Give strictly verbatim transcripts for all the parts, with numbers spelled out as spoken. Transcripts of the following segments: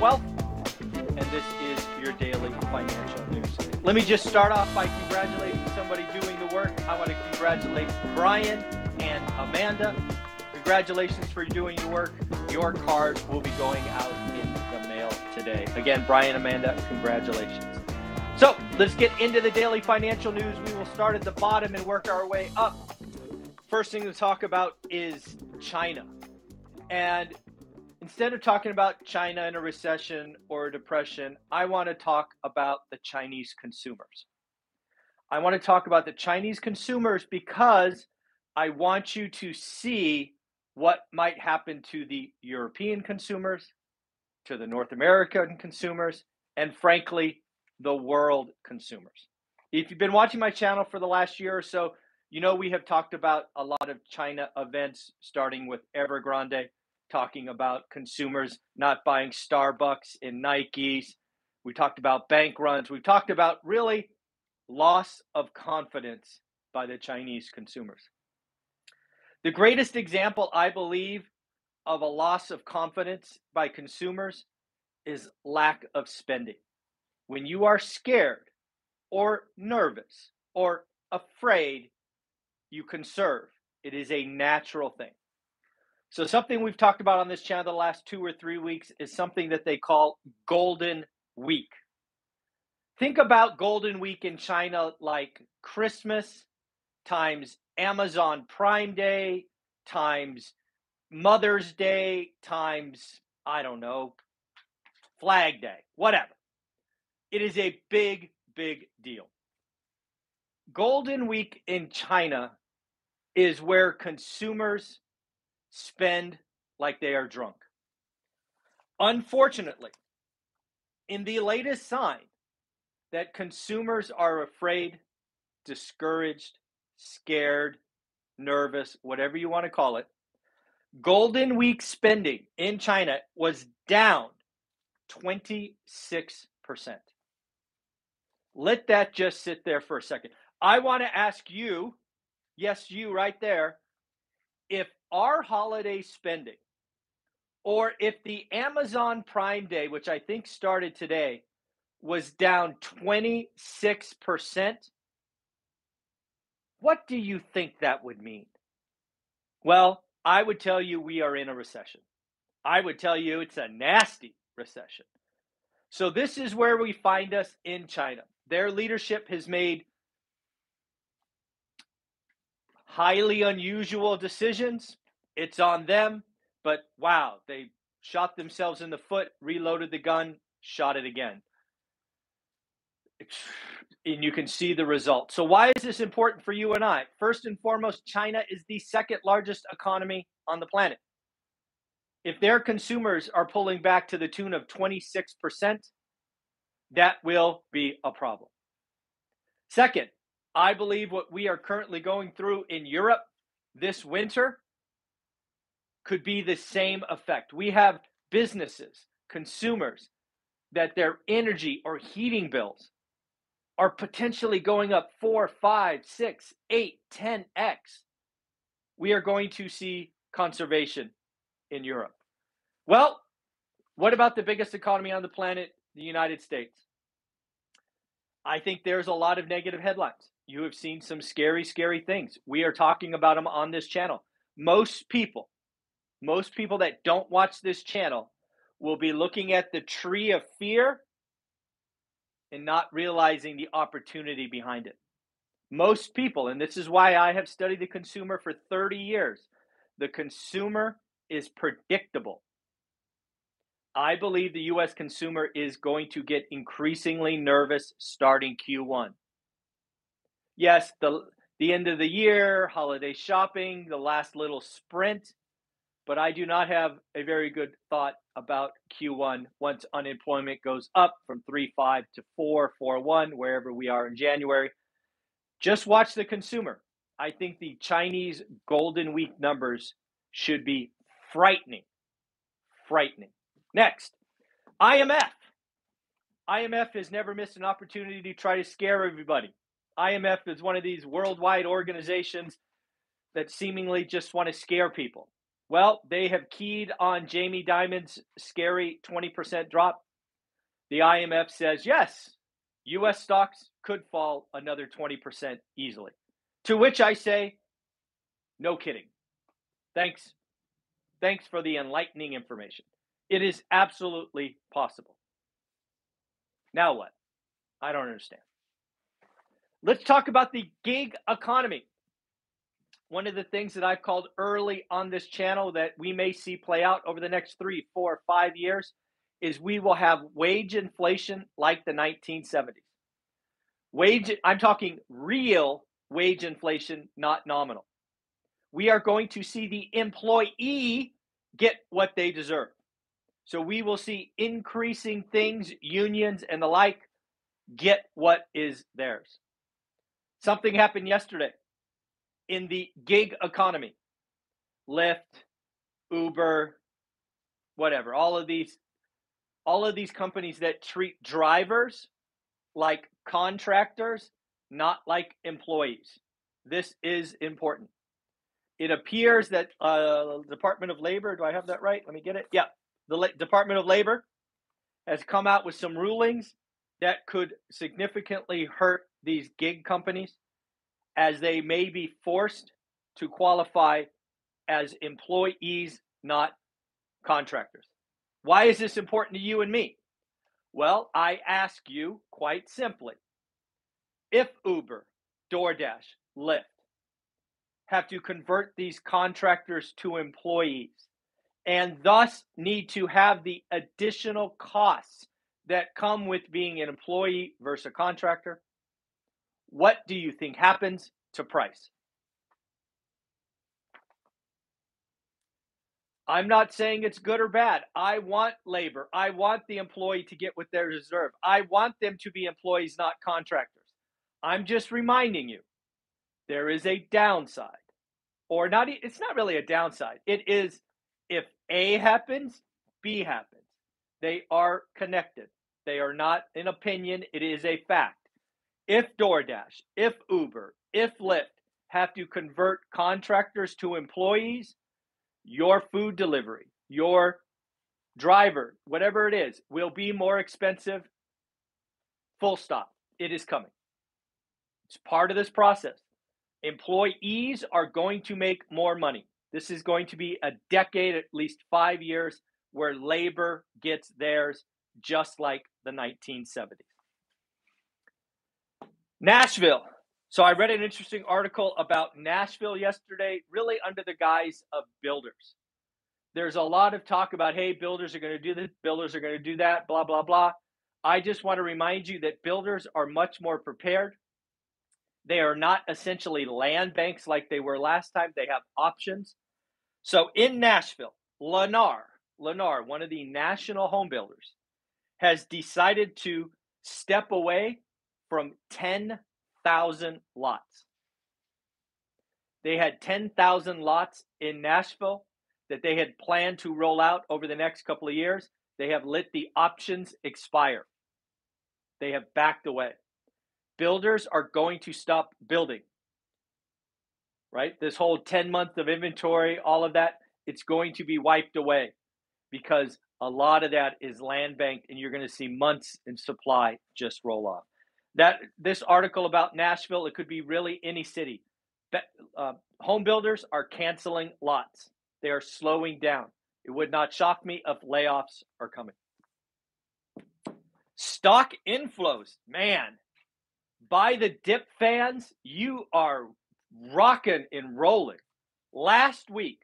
Well. Let me just start off by congratulating somebody doing the work. I want to congratulate Brian and Amanda. Congratulations for doing your work. Your card will be going out in the mail today. Again, Brian, Amanda, congratulations. So let's get into the daily financial news. We will start at the bottom and work our way up. First thing to talk about is China. And instead of talking about China in a recession or a depression, I want to talk about the Chinese consumers. I want to talk about the Chinese consumers because I want you to see what might happen to the European consumers, to the North American consumers, and frankly, the world consumers. If you've been watching my channel for the last year or so, you know we have talked about a lot of China events, starting with Evergrande, talking about consumers not buying Starbucks and Nikes. We talked about bank runs. We talked about really loss of confidence by the Chinese consumers. The greatest example, I believe, of a loss of confidence by consumers is lack of spending. When you are scared or nervous or afraid, you conserve. It is a natural thing. So something we've talked about on this channel the last two or three weeks is something that they call Golden Week. Think about Golden Week in China like Christmas times Amazon Prime Day times Mother's Day times, I don't know, Flag Day, whatever. It is a big, big deal. Golden Week in China is where consumers spend like they are drunk. Unfortunately, in the latest sign that consumers are afraid, discouraged, scared, nervous, whatever you want to call it, Golden Week spending in China was down twenty-six percent. Let that just sit there for a second. I want to ask you, yes, you right there, if our holiday spending, or if the Amazon Prime Day, which I think started today, was down twenty-six percent, what do you think that would mean? Well, I would tell you we are in a recession. I would tell you it's a nasty recession. So this is where we find us in China. Their leadership has made highly unusual decisions. It's on them, but wow, they shot themselves in the foot, reloaded the gun, shot it again. And you can see the result. So why is this important for you and I? First and foremost, China is the second largest economy on the planet. If their consumers are pulling back to the tune of twenty-six percent, that will be a problem. Second, I believe what we are currently going through in Europe this winter could be the same effect. We have businesses, consumers, that their energy or heating bills are potentially going up four, five, six, eight, ten x. We are going to see conservation in Europe. Well, what about the biggest economy on the planet, the United States? I think there's a lot of negative headlines. You have seen some scary, scary things. We are talking about them on this channel. Most people, most people that don't watch this channel will be looking at the tree of fear and not realizing the opportunity behind it. Most people, and this is why I have studied the consumer for thirty years, the consumer is predictable. I believe the U S consumer is going to get increasingly nervous starting Q one. Yes, the the end of the year, holiday shopping, the last little sprint, but I do not have a very good thought about Q one once unemployment goes up from three point five to four point four one, wherever we are in January. Just watch the consumer. I think the Chinese Golden Week numbers should be frightening, frightening. Next, I M F. I M F has never missed an opportunity to try to scare everybody. I M F is one of these worldwide organizations that seemingly just want to scare people. Well, they have keyed on Jamie Dimon's scary twenty percent drop. The I M F says, yes, U S stocks could fall another twenty percent easily. To which I say, no kidding. Thanks. Thanks for the enlightening information. It is absolutely possible. Now what? I don't understand. Let's talk about the gig economy. One of the things that I've called early on this channel that we may see play out over the next three, four, five years is we will have wage inflation like the nineteen seventies. Wage, I'm talking real wage inflation, not nominal. We are going to see the employee get what they deserve. So we will see increasing things, unions and the like, get what is theirs. Something happened yesterday in the gig economy. Lyft, Uber, whatever, all of these all of these companies that treat drivers like contractors, not like employees. This is important. It appears that uh, Department of Labor, do I have that right? Let me get it. Yeah, the La- Department of Labor has come out with some rulings that could significantly hurt these gig companies, as they may be forced to qualify as employees, not contractors. Why is this important to you and me? Well, I ask you quite simply, if Uber, DoorDash, Lyft have to convert these contractors to employees and thus need to have the additional costs that come with being an employee versus a contractor, what do you think happens to price? I'm not saying it's good or bad. I want labor. I want the employee to get what they deserve. I want them to be employees, not contractors. I'm just reminding you, there is a downside, or not. It's not really a downside. It is, if A happens, B happens. They are connected. They are not an opinion. It is a fact. If DoorDash, if Uber, if Lyft have to convert contractors to employees, your food delivery, your driver, whatever it is, will be more expensive. Full stop. It is coming. It's part of this process. Employees are going to make more money. This is going to be a decade, at least five years, where labor gets theirs, just like the nineteen seventies. Nashville. So I read an interesting article about Nashville yesterday, really under the guise of builders. There's a lot of talk about, hey, builders are going to do this, builders are going to do that, blah, blah, blah. I just want to remind you that builders are much more prepared. They are not essentially land banks like they were last time. They have options. So in Nashville, Lennar, Lennar, one of the national home builders, has decided to step away from ten thousand lots. They had ten thousand lots in Nashville that they had planned to roll out over the next couple of years. They have let the options expire. They have backed away. Builders are going to stop building, right? This whole ten months of inventory, all of that, it's going to be wiped away because a lot of that is land banked, and you're going to see months in supply just roll off. That this article about Nashville, it could be really any city. But, uh, home builders are canceling lots. They are slowing down. It would not shock me if layoffs are coming. Stock inflows, man. By the dip fans, you are rocking and rolling. Last week,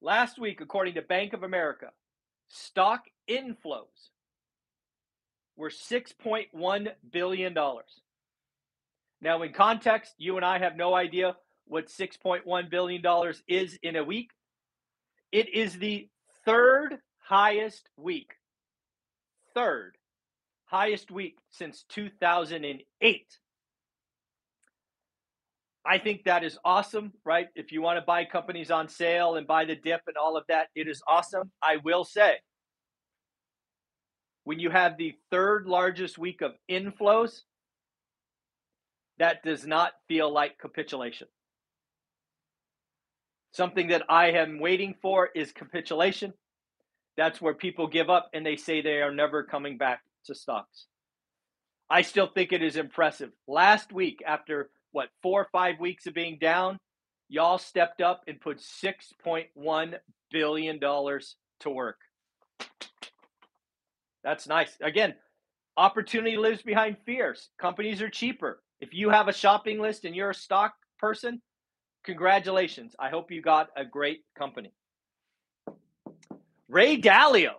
last week, according to Bank of America, stock inflows were six point one billion dollars. Now, in context, you and I have no idea what six point one billion dollars is in a week. It is the third highest week, third highest week since two thousand eight. I think that is awesome, right? If you want to buy companies on sale and buy the dip and all of that, it is awesome. I will say, when you have the third largest week of inflows, that does not feel like capitulation. Something that I am waiting for is capitulation. That's where people give up and they say they are never coming back to stocks. I still think it is impressive. Last week, after what, four or five weeks of being down, y'all stepped up and put six point one billion dollars to work. That's nice. Again, opportunity lives behind fears. Companies are cheaper. If you have a shopping list and you're a stock person, congratulations. I hope you got a great company. Ray Dalio.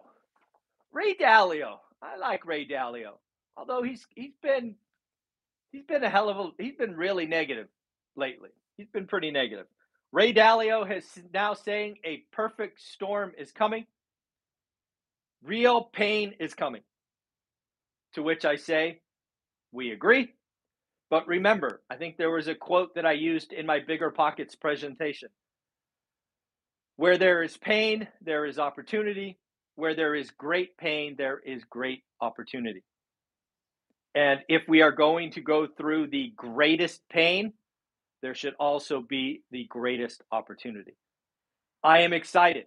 Ray Dalio. I like Ray Dalio. Although he's he's been he's been a hell of a he's been really negative lately. He's been pretty negative. Ray Dalio is now saying a perfect storm is coming. Real pain is coming. To which I say, we agree. But remember, I think there was a quote that I used in my BiggerPockets presentation. Where there is pain, there is opportunity. Where there is great pain, there is great opportunity. And if we are going to go through the greatest pain, there should also be the greatest opportunity. I am excited.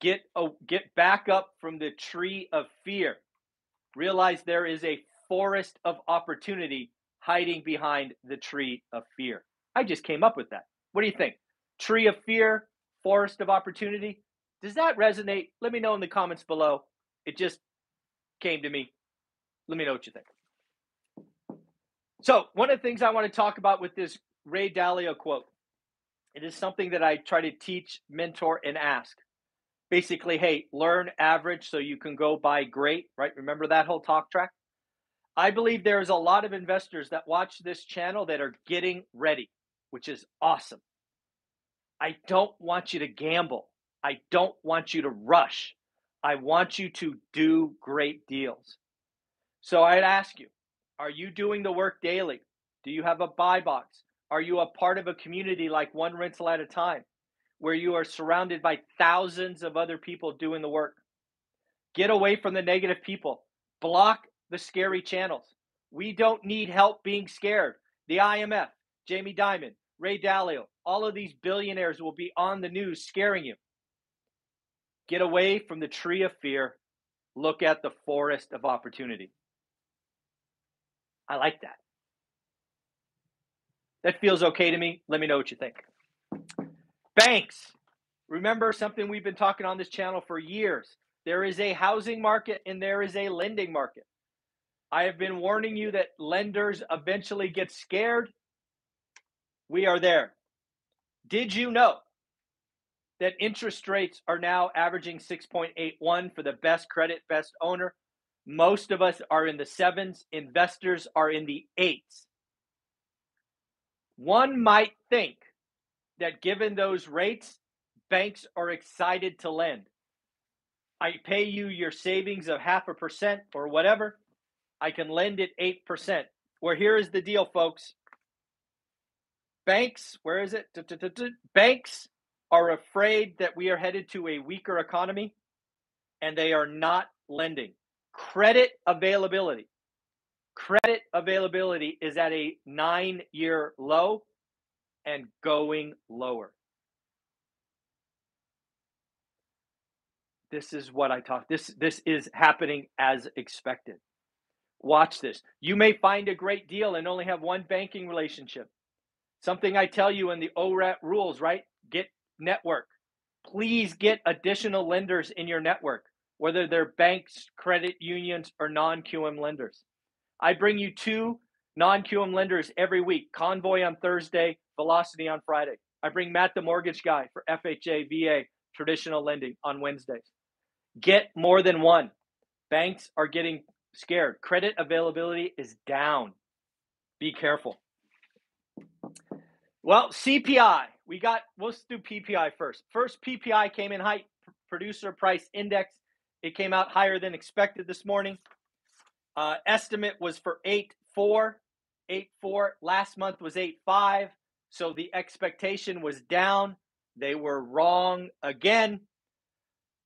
Get a, get back up from the tree of fear. Realize there is a forest of opportunity hiding behind the tree of fear. I just came up with that. What do you think? Tree of fear, forest of opportunity. Does that resonate? Let me know in the comments below. It just came to me. Let me know what you think. So one of the things I want to talk about with this Ray Dalio quote, it is something that I try to teach, mentor, and ask. Basically, hey, learn average so you can go buy great, right? Remember that whole talk track? I believe there's a lot of investors that watch this channel that are getting ready, which is awesome. I don't want you to gamble. I don't want you to rush. I want you to do great deals. So I'd ask you, are you doing the work daily? Do you have a buy box? Are you a part of a community like One Rental at a Time, where you are surrounded by thousands of other people doing the work? Get away from the negative people. Block the scary channels. We don't need help being scared. The I M F, Jamie Dimon, Ray Dalio, all of these billionaires will be on the news scaring you. Get away from the tree of fear. Look at the forest of opportunity. I like that. That feels okay to me. Let me know what you think. Banks. Remember something we've been talking on this channel for years. There is a housing market and there is a lending market. I have been warning you that lenders eventually get scared. We are there. Did you know that interest rates are now averaging six point eight one for the best credit, best owner? Most of us are in the sevens. Investors are in the eights. One might think that given those rates, banks are excited to lend. I pay you your savings of half a percent or whatever. I can lend at eight percent. Well, here is the deal, folks. Banks, where is it? Banks are afraid that we are headed to a weaker economy, and they are not lending. Credit availability. Credit availability is at a nine-year low and going lower. This is what I talk. This, this is happening as expected. Watch this. You may find a great deal and only have one banking relationship. Something I tell you in the O R E A T rules, right? Get network. Please get additional lenders in your network, whether they're banks, credit unions, or non-Q M lenders. I bring you two non-Q M lenders every week. Convoy on Thursday, Velocity on Friday. I bring Matt the mortgage guy for F H A, V A, traditional lending on Wednesdays. Get more than one. Banks are getting scared. Credit availability is down. Be careful. Well, C P I. We got, let's do P P I first. First, P P I came in high, P- producer price index It came out higher than expected this morning. Uh, estimate was for eight four. eight four. Last month was eight five. So the expectation was down. They were wrong again.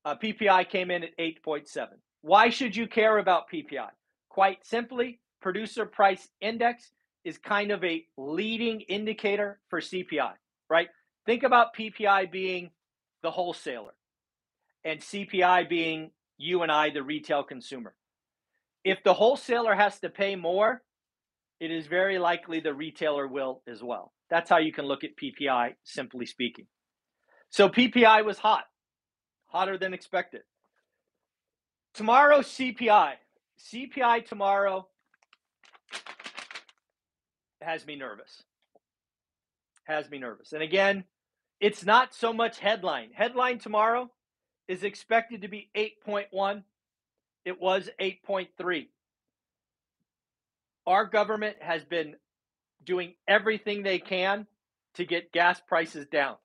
Uh, P P I came in at eight point seven. Why should you care about P P I? Quite simply, producer price index is kind of a leading indicator for C P I, right? Think about P P I being the wholesaler and C P I being you and I, the retail consumer. If the wholesaler has to pay more, it is very likely the retailer will as well. That's how you can look at P P I, simply speaking. So P P I was hot, hotter than expected. Tomorrow, C P I. C P I tomorrow has me nervous. Has me nervous. And again, it's not so much headline. Headline tomorrow is expected to be eight point one. It was eight point three. Our government has been doing everything they can to get gas prices down.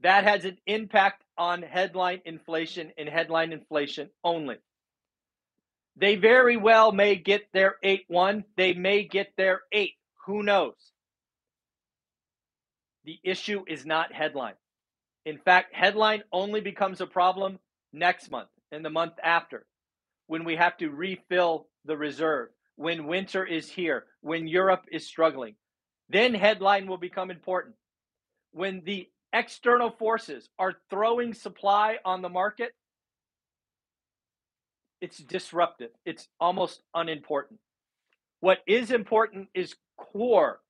That has an impact on headline inflation and headline inflation only. They very well may get their eight one. They may get their eight. Who knows? The issue is not headline. In fact, headline only becomes a problem next month and the month after, when we have to refill the reserve, when winter is here, when Europe is struggling. Then headline will become important. When the external forces are throwing supply on the market, it's disruptive. It's almost unimportant. What is important is core.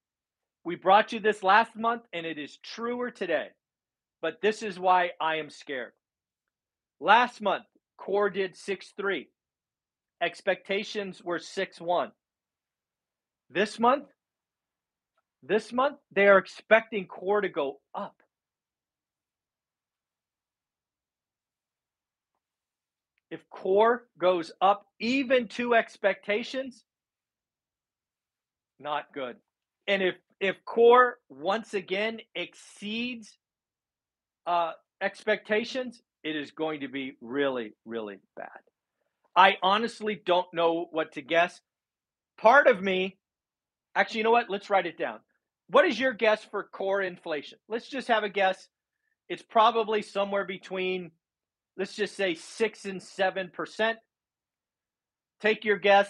We brought you this last month, and it is truer today. But this is why I am scared. Last month, core did six three. Expectations were six one. This month, this month, they are expecting core to go up. If core goes up even to expectations, not good. And if, if core once again exceeds uh, expectations, it is going to be really, really bad. I honestly don't know what to guess. Part of me, actually, you know what? Let's write it down. What is your guess for core inflation? Let's just have a guess. It's probably somewhere between, let's just say six and seven percent. Take your guess.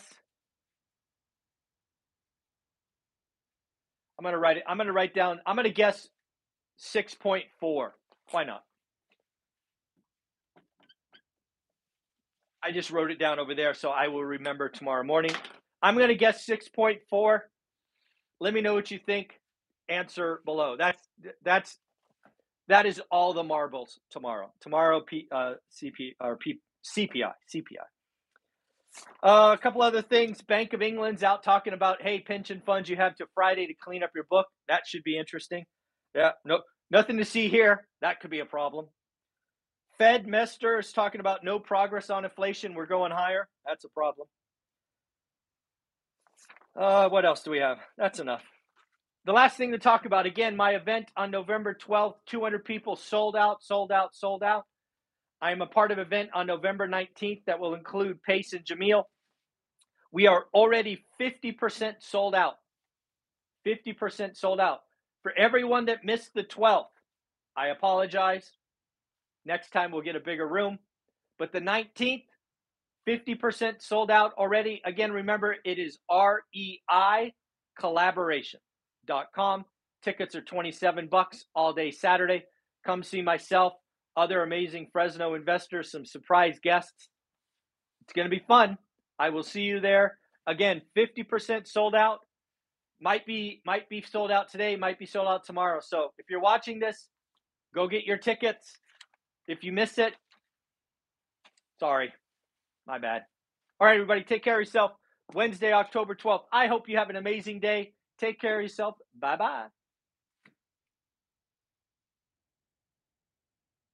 I'm gonna write it. I'm gonna write down. I'm gonna guess six point four. Why not? I just wrote it down over there, so I will remember tomorrow morning. I'm gonna guess six point four. Let me know what you think. Answer below. That's that's. That is all the marbles tomorrow. Tomorrow, P, uh, CP, or P, CPI, CPI. Uh, a couple other things. Bank of England's out talking about, hey, pension funds, you have till Friday to clean up your book. That should be interesting. Yeah, no, nothing to see here. That could be a problem. Fed Mester is talking about no progress on inflation. We're going higher. That's a problem. Uh, what else do we have? That's enough. The last thing to talk about, again, my event on November twelfth, two hundred people sold out, sold out, sold out. I am a part of an event on November nineteenth that will include Pace and Jamil. We are already fifty percent sold out, fifty percent sold out. For everyone that missed the twelfth, I apologize. Next time we'll get a bigger room. But the nineteenth, fifty percent sold out already. Again, remember, it is R E I collaboration. Com. Tickets are twenty-seven bucks all day Saturday. Come see myself, other amazing Fresno investors, some surprise guests. It's going to be fun. I will see you there. Again, fifty percent sold out. Might be might be sold out today, might be sold out tomorrow. So if you're watching this, go get your tickets. If you miss it, sorry. My bad. All right, everybody, take care of yourself. Wednesday, October twelfth. I hope you have an amazing day. Take care of yourself. Bye-bye.